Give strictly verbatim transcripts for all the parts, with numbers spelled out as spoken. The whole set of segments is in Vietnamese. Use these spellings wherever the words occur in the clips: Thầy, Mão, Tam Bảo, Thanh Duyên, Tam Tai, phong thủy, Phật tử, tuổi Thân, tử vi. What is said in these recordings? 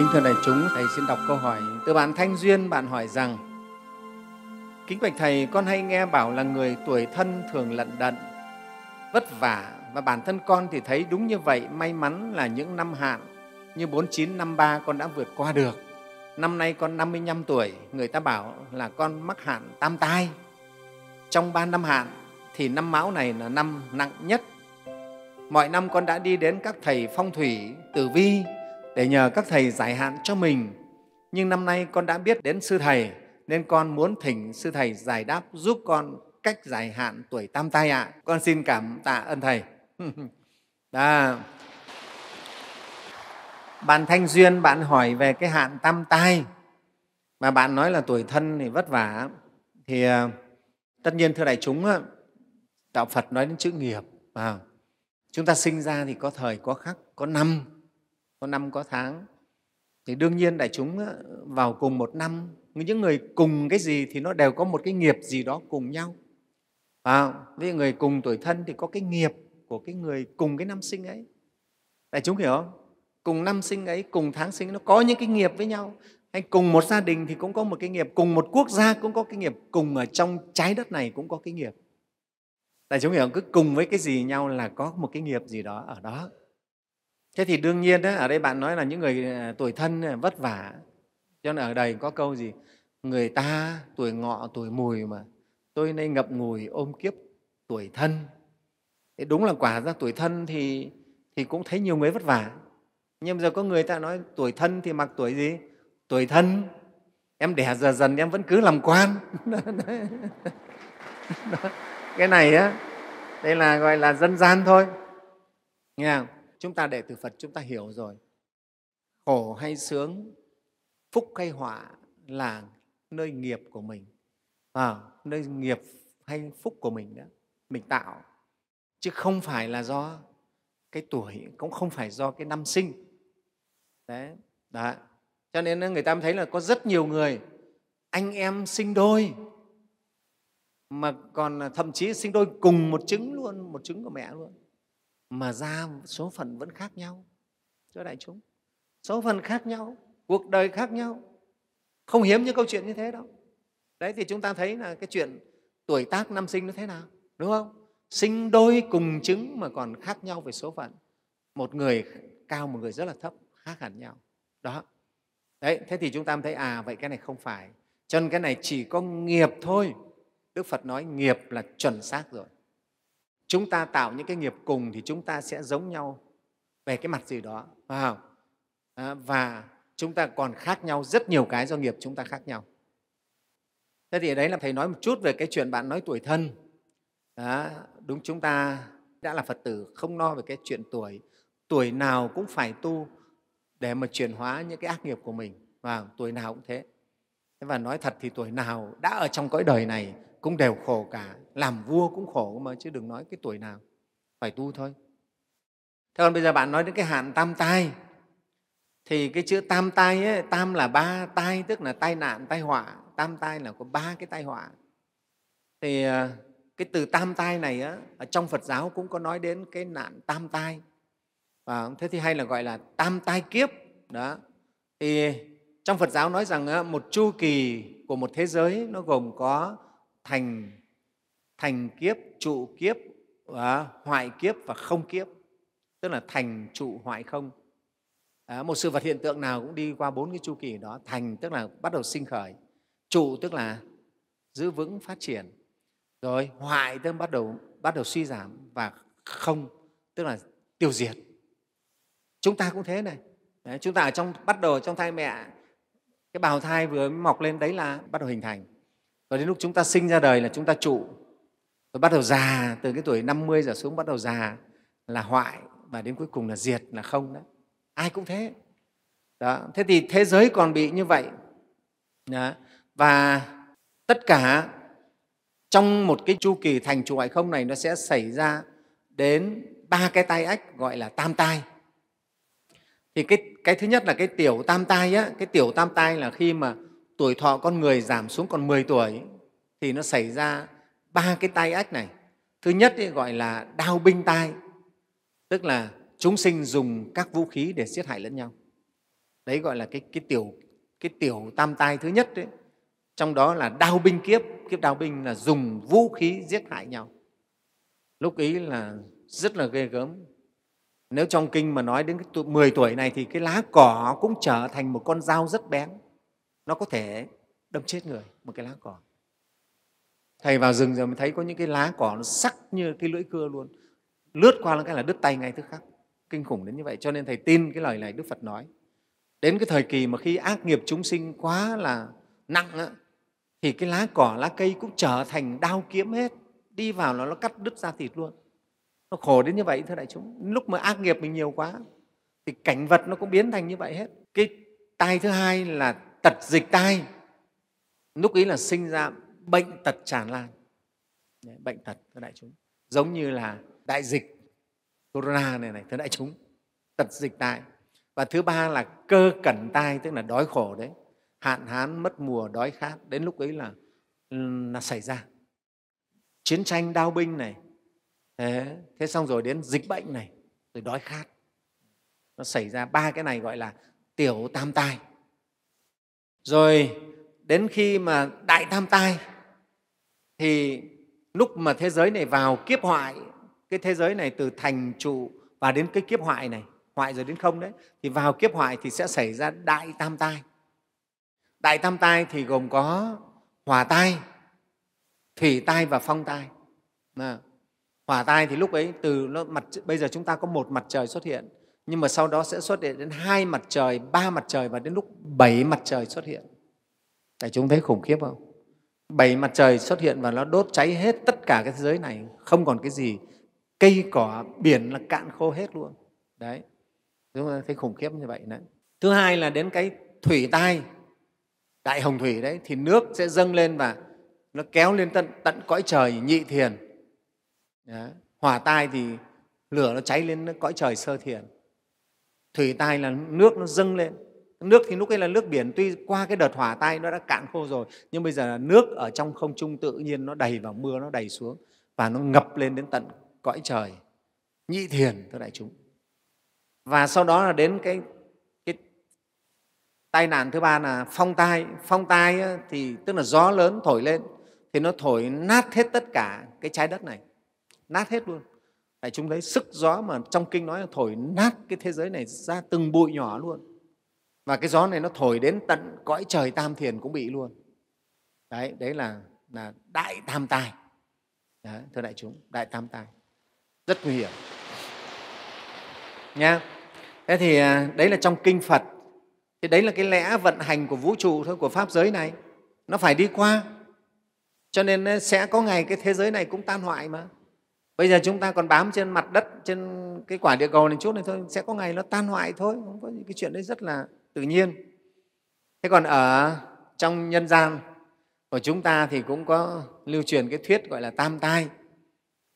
Kính thưa đại chúng, Thầy xin đọc câu hỏi từ bạn Thanh Duyên. Bạn hỏi rằng: Kính bạch Thầy, con hay nghe bảo là người tuổi thân thường lận đận, vất vả, và bản thân con thì thấy đúng như vậy. May mắn là những năm hạn như bốn mươi chín, năm mươi ba con đã vượt qua được. Năm nay con năm mươi lăm tuổi, người ta bảo là con mắc hạn tam tai. Trong ba năm hạn thì năm Mão này là năm nặng nhất. Mọi năm con đã đi đến các thầy phong thủy, tử vi để nhờ các thầy giải hạn cho mình. Nhưng năm nay con đã biết đến sư thầy, nên con muốn thỉnh sư thầy giải đáp giúp con cách giải hạn tuổi tam tai ạ. À. Con xin cảm tạ ơn thầy. Đó. Bạn Thanh Duyên, bạn hỏi về cái hạn tam tai mà bạn nói là tuổi thân thì vất vả. Thì tất nhiên thưa đại chúng, đạo Phật nói đến chữ nghiệp. À, chúng ta sinh ra thì có thời, có khắc, có năm, có năm, có tháng. Thì đương nhiên đại chúng vào cùng một năm, những người cùng cái gì thì nó đều có một cái nghiệp gì đó cùng nhau. À, với người cùng tuổi thân thì có cái nghiệp của cái người cùng cái năm sinh ấy. Đại chúng hiểu không? Cùng năm sinh ấy, cùng tháng sinh ấy, nó có những cái nghiệp với nhau. Hay cùng một gia đình thì cũng có một cái nghiệp, cùng một quốc gia cũng có cái nghiệp, cùng ở trong trái đất này cũng có cái nghiệp. Đại chúng hiểu không? Cứ cùng với cái gì nhau là có một cái nghiệp gì đó ở đó. Thế thì đương nhiên đó, ở đây bạn nói là những người tuổi thân vất vả. Cho nên ở đây có câu gì? Người ta tuổi ngọ, tuổi mùi mà tôi nay ngậm ngùi ôm kiếp tuổi thân. Thế đúng là quả ra tuổi thân thì, thì cũng thấy nhiều người vất vả. Nhưng bây giờ có người ta nói tuổi thân thì mặc tuổi gì? Tuổi thân, em đẻ giờ dần em vẫn cứ làm quan. Cái này á, đây là gọi là dân gian thôi. Nghe không? Chúng ta đệ tử Phật chúng ta hiểu rồi. Khổ hay sướng, phúc hay họa là nơi nghiệp của mình. À, nơi nghiệp hay phúc của mình đó, mình tạo. Chứ không phải là do cái tuổi, cũng không phải do cái năm sinh. Đấy, đó. Cho nên người ta thấy là có rất nhiều người, anh em sinh đôi, mà còn thậm chí sinh đôi cùng một trứng luôn, một trứng của mẹ luôn, mà ra số phận vẫn khác nhau. Cho đại chúng, số phận khác nhau, cuộc đời khác nhau, không hiếm những câu chuyện như thế đâu. Đấy thì chúng ta thấy là cái chuyện tuổi tác năm sinh nó thế nào, đúng không? Sinh đôi cùng trứng mà còn khác nhau về số phận, một người cao, một người rất là thấp, khác hẳn nhau. Đó. Đấy, thế thì chúng ta thấy à, vậy cái này không phải. Cho nên cái này chỉ có nghiệp thôi. Đức Phật nói nghiệp là chuẩn xác rồi. Chúng ta tạo những cái nghiệp cùng thì chúng ta sẽ giống nhau về cái mặt gì đó, phải không? À, và chúng ta còn khác nhau rất nhiều cái do nghiệp chúng ta khác nhau. Thế thì đấy là Thầy nói một chút về cái chuyện bạn nói tuổi thân. Đó, đúng, chúng ta đã là Phật tử không lo về cái chuyện tuổi. Tuổi nào cũng phải tu để mà chuyển hóa những cái ác nghiệp của mình. Và tuổi nào cũng thế. Và nói thật thì tuổi nào đã ở trong cõi đời này cũng đều khổ cả. Làm vua cũng khổ mà, chứ đừng nói cái tuổi nào. Phải tu thôi. Thế còn bây giờ bạn nói đến cái hạn tam tai. Thì cái chữ tam tai ấy, tam là ba, tai tức là tai nạn, tai họa. Tam tai là có ba cái tai họa. Thì cái từ tam tai này á, ở trong Phật giáo cũng có nói đến cái nạn tam tai. À, thế thì hay là gọi là tam tai kiếp. Đó. Thì trong Phật giáo nói rằng một chu kỳ của một thế giới nó gồm có thành, thành kiếp, trụ kiếp, và hoại kiếp và không kiếp. Tức là thành, trụ, hoại, không. À, một sự vật hiện tượng nào cũng đi qua bốn cái chu kỳ đó. Thành tức là bắt đầu sinh khởi, trụ tức là giữ vững phát triển, rồi hoại tức là bắt đầu, bắt đầu suy giảm, và không tức là tiêu diệt. Chúng ta cũng thế này. Đấy, chúng ta ở trong, bắt đầu trong thai mẹ, cái bào thai vừa mới mọc lên đấy là bắt đầu hình thành. Rồi đến lúc chúng ta sinh ra đời là chúng ta trụ, rồi bắt đầu già, từ cái tuổi năm mươi trở xuống bắt đầu già là hoại, và đến cuối cùng là diệt, là không. Đó. Ai cũng thế. Đó. Thế thì thế giới còn bị như vậy. Đó. Và tất cả trong một cái chu kỳ thành trụ hoại không này nó sẽ xảy ra đến ba cái tai ách gọi là tam tai. Thì cái, cái thứ nhất là cái tiểu tam tai á, cái tiểu tam tai là khi mà tuổi thọ con người giảm xuống còn mười tuổi thì nó xảy ra ba cái tai ách này. Thứ nhất ấy, gọi là đao binh tai, tức là chúng sinh dùng các vũ khí để giết hại lẫn nhau. Đấy gọi là cái, cái, tiểu, cái tiểu tam tai thứ nhất đấy. Trong đó là đao binh kiếp. Kiếp đao binh là dùng vũ khí giết hại nhau. Lúc ý là rất là ghê gớm. Nếu trong kinh mà nói đến cái mười tuổi này thì cái lá cỏ cũng trở thành một con dao rất bén. Nó có thể đâm chết người, một cái lá cỏ. Thầy vào rừng rồi mới thấy có những cái lá cỏ nó sắc như cái lưỡi cưa luôn. Lướt qua là cái là đứt tay ngay tức khắc. Kinh khủng đến như vậy, cho nên Thầy tin cái lời này Đức Phật nói. Đến cái thời kỳ mà khi ác nghiệp chúng sinh quá là nặng á, thì cái lá cỏ, lá cây cũng trở thành đao kiếm hết. Đi vào nó, nó cắt đứt ra thịt luôn. Nó khổ đến như vậy thưa đại chúng. Lúc mà ác nghiệp mình nhiều quá thì cảnh vật nó cũng biến thành như vậy hết. Cái tai thứ hai là tật dịch tai. Lúc ấy là sinh ra bệnh tật tràn lan. Đấy, bệnh tật thưa đại chúng. Giống như là đại dịch Corona này này thưa đại chúng. Tật dịch tai. Và thứ ba là cơ cẩn tai, tức là đói khổ đấy. Hạn hán, mất mùa, đói khát. Đến lúc ấy là, là xảy ra chiến tranh, đao binh này. Thế, thế xong rồi đến dịch bệnh này, rồi đói khát. Nó xảy ra ba cái này gọi là tiểu tam tai. Rồi đến khi mà đại tam tai thì lúc mà thế giới này vào kiếp hoại, cái thế giới này từ thành trụ và đến cái kiếp hoại này, hoại rồi đến không đấy, thì vào kiếp hoại thì sẽ xảy ra đại tam tai. Đại tam tai thì gồm có hỏa tai, thủy tai và phong tai. Nào, hỏa tai thì lúc ấy từ nó mặt, bây giờ chúng ta có một mặt trời xuất hiện, nhưng mà sau đó sẽ xuất hiện đến hai mặt trời, ba mặt trời và đến lúc bảy mặt trời xuất hiện. Đại chúng thấy khủng khiếp không? Bảy mặt trời xuất hiện và nó đốt cháy hết tất cả cái thế giới này, không còn cái gì, cây cỏ biển là cạn khô hết luôn. Đấy, chúng ta thấy khủng khiếp như vậy đấy. Thứ hai là đến cái thủy tai, đại hồng thủy đấy, thì nước sẽ dâng lên và nó kéo lên tận, tận cõi trời nhị thiền. Đấy. Hỏa tai thì lửa nó cháy lên cõi trời sơ thiền. Thủy tai là nước nó dâng lên. Nước thì lúc ấy là nước biển, tuy qua cái đợt hỏa tai nó đã cạn khô rồi, nhưng bây giờ là nước ở trong không trung tự nhiên nó đầy vào, mưa nó đầy xuống và nó ngập lên đến tận cõi trời nhị thiền thưa đại chúng. Và sau đó là đến cái, cái tai nạn thứ ba là phong tai. Phong tai thì tức là gió lớn thổi lên thì nó thổi nát hết tất cả cái trái đất này, nát hết luôn. Đại chúng thấy sức gió mà trong kinh nói là thổi nát cái thế giới này ra từng bụi nhỏ luôn. Và cái gió này nó thổi đến tận cõi trời tam thiền cũng bị luôn. Đấy, đấy là, là đại tam tai. Đấy, thưa đại chúng, đại tam tai. Rất nguy hiểm. Nha. Thế thì đấy là trong kinh Phật. Thì đấy là cái lẽ vận hành của vũ trụ thôi, của pháp giới này. Nó phải đi qua. Cho nên sẽ có ngày cái thế giới này cũng tan hoại mà. Bây giờ chúng ta còn bám trên mặt đất, trên cái quả địa cầu này chút này thôi, sẽ có ngày nó tan hoại thôi. Không có những cái chuyện đấy, rất là tự nhiên. Thế còn ở trong nhân gian của chúng ta thì cũng có lưu truyền cái thuyết gọi là tam tai.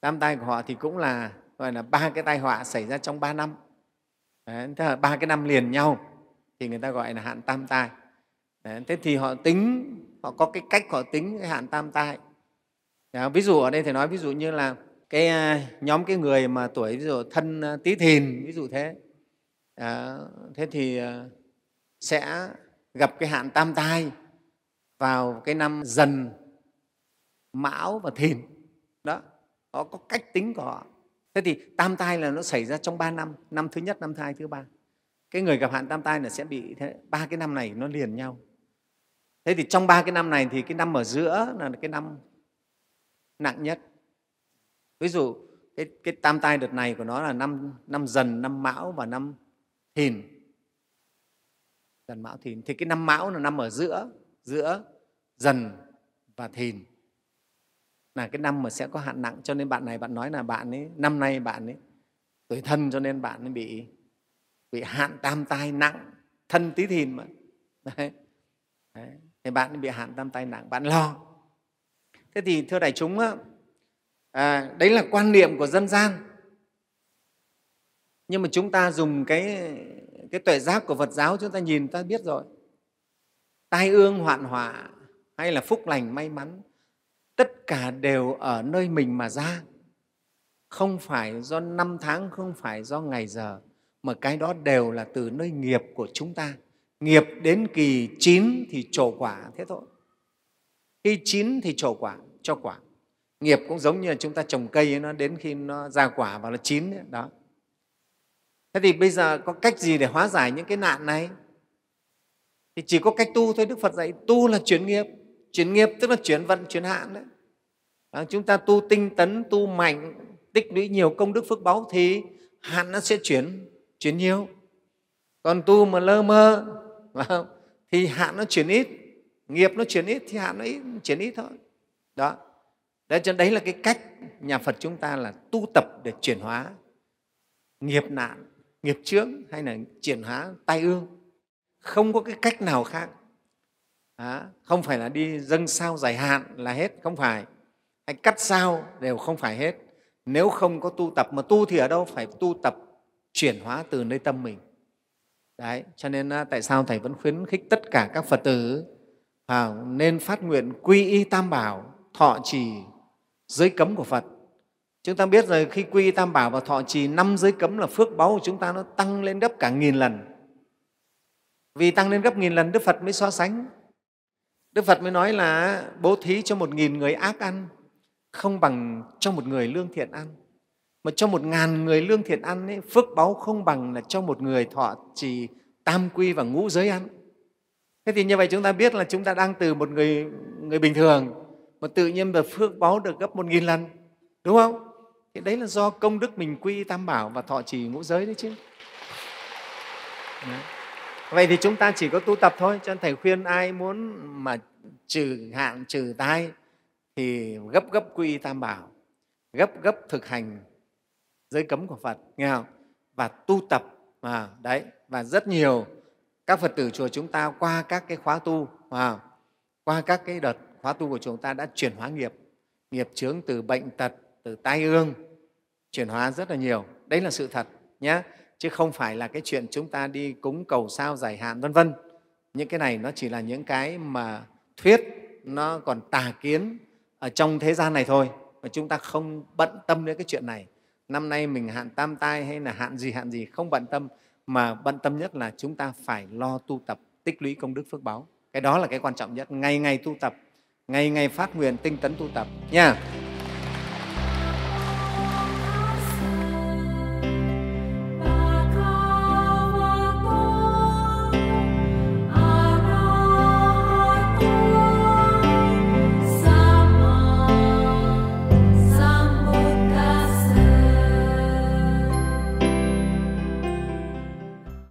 Tam tai của họ thì cũng là gọi là ba cái tai họa xảy ra trong ba năm. Đấy, thế là ba cái năm liền nhau thì người ta gọi là hạn tam tai. Đấy, thế thì họ tính, họ có cái cách họ tính cái hạn tam tai. Đấy, ví dụ ở đây Thầy nói ví dụ như là cái nhóm cái người mà tuổi ví dụ thân Tý Thìn, ví dụ thế, à, thế thì sẽ gặp cái hạn tam tai vào cái năm Dần, Mão và Thìn. Đó, họ có cách tính của họ. Thế thì tam tai là nó xảy ra trong ba năm, năm thứ nhất, năm thứ hai, thứ ba. Cái người gặp hạn tam tai là sẽ bị thế, ba cái năm này nó liền nhau. Thế thì trong ba cái năm này thì cái năm ở giữa là cái năm nặng nhất. Ví dụ cái, cái tam tai đợt này của nó là năm, năm Dần, năm Mão và năm Thìn. Dần, Mão, Thìn. Thì cái năm Mão là năm ở giữa, giữa Dần và Thìn, là cái năm mà sẽ có hạn nặng. Cho nên bạn này, bạn nói là bạn ấy, năm nay bạn ấy tuổi thân, cho nên bạn ấy bị, bị hạn tam tai nặng. Thân Tý Thìn mà. Đấy. Đấy. Thì bạn ấy bị hạn tam tai nặng, bạn lo. Thế thì thưa đại chúng á, à, đấy là quan niệm của dân gian. Nhưng mà chúng ta dùng cái, cái tuệ giác của Phật giáo, chúng ta nhìn ta biết rồi. Tai ương hoạn họa hay là phúc lành may mắn, tất cả đều ở nơi mình mà ra. Không phải do năm tháng, không phải do ngày giờ, mà cái đó đều là từ nơi nghiệp của chúng ta. nghiệp đến kỳ chín thì trổ quả, thế thôi. Khi chín thì trổ quả, cho quả. Nghiệp cũng giống như là chúng ta trồng cây ấy, nó đến khi nó ra quả và nó chín ấy, đó. Thế thì bây giờ có cách gì để hóa giải những cái nạn này? Thì chỉ có cách tu thôi. Đức Phật dạy tu là chuyển nghiệp. Chuyển nghiệp tức là chuyển vận, chuyển hạn đấy. À, chúng ta tu tinh tấn, tu mạnh, tích lũy nhiều công đức phước báu thì hạn nó sẽ chuyển, chuyển nhiều. Còn tu mà lơ mơ thì hạn nó chuyển ít, nghiệp nó chuyển ít thì hạn nó ít, chuyển ít thôi. Đó. Đấy, cho đấy là cái cách nhà Phật chúng ta là tu tập để chuyển hóa nghiệp nạn, nghiệp chướng hay là chuyển hóa tai ương. Không có cái cách nào khác. À, không phải là đi dâng sao giải hạn là hết, không phải. Hay cắt sao đều không phải hết. Nếu không có tu tập, mà tu thì ở đâu? Phải tu tập chuyển hóa từ nơi tâm mình. Đấy, cho nên tại sao Thầy vẫn khuyến khích tất cả các Phật tử à, nên phát nguyện quy y Tam Bảo, thọ trì giới cấm của Phật. Chúng ta biết rồi, khi quy y Tam Bảo và thọ trì năm giới cấm là phước báu của chúng ta nó tăng lên gấp cả nghìn lần. Vì tăng lên gấp nghìn lần, Đức Phật mới so sánh. Đức Phật mới nói là bố thí cho một nghìn người ác ăn không bằng cho một người lương thiện ăn. Mà cho một ngàn người lương thiện ăn ấy, phước báu không bằng là cho một người thọ trì tam quy và ngũ giới ăn. Thế thì như vậy chúng ta biết là chúng ta đang từ một người người bình thường mà tự nhiên là phước báu được gấp một nghìn lần, đúng không? Thì đấy là do công đức mình quy Tam Bảo và thọ trì ngũ giới đấy chứ. Đấy. Vậy thì chúng ta chỉ có tu tập thôi. Cho nên Thầy khuyên ai muốn mà trừ hạn, trừ tai thì gấp gấp quy Tam Bảo, gấp gấp thực hành giới cấm của Phật, nghe không? Và tu tập. À, đấy. Và rất nhiều các Phật tử chùa chúng ta qua các cái khóa tu, à, qua các cái đợt khóa tu của chúng ta đã chuyển hóa nghiệp, nghiệp chướng từ bệnh tật, từ tai ương, chuyển hóa rất là nhiều. Đấy là sự thật nhé. Chứ không phải là cái chuyện chúng ta đi cúng cầu sao giải hạn vân vân. Những cái này nó chỉ là những cái mà thuyết, nó còn tà kiến ở trong thế gian này thôi. Mà chúng ta không bận tâm đến cái chuyện này. Năm nay mình hạn tam tai hay là hạn gì hạn gì không bận tâm, mà bận tâm nhất là chúng ta phải lo tu tập, tích lũy công đức phước báu. Cái đó là cái quan trọng nhất. Ngày ngày tu tập, ngày ngày phát nguyện tinh tấn tu tập nha.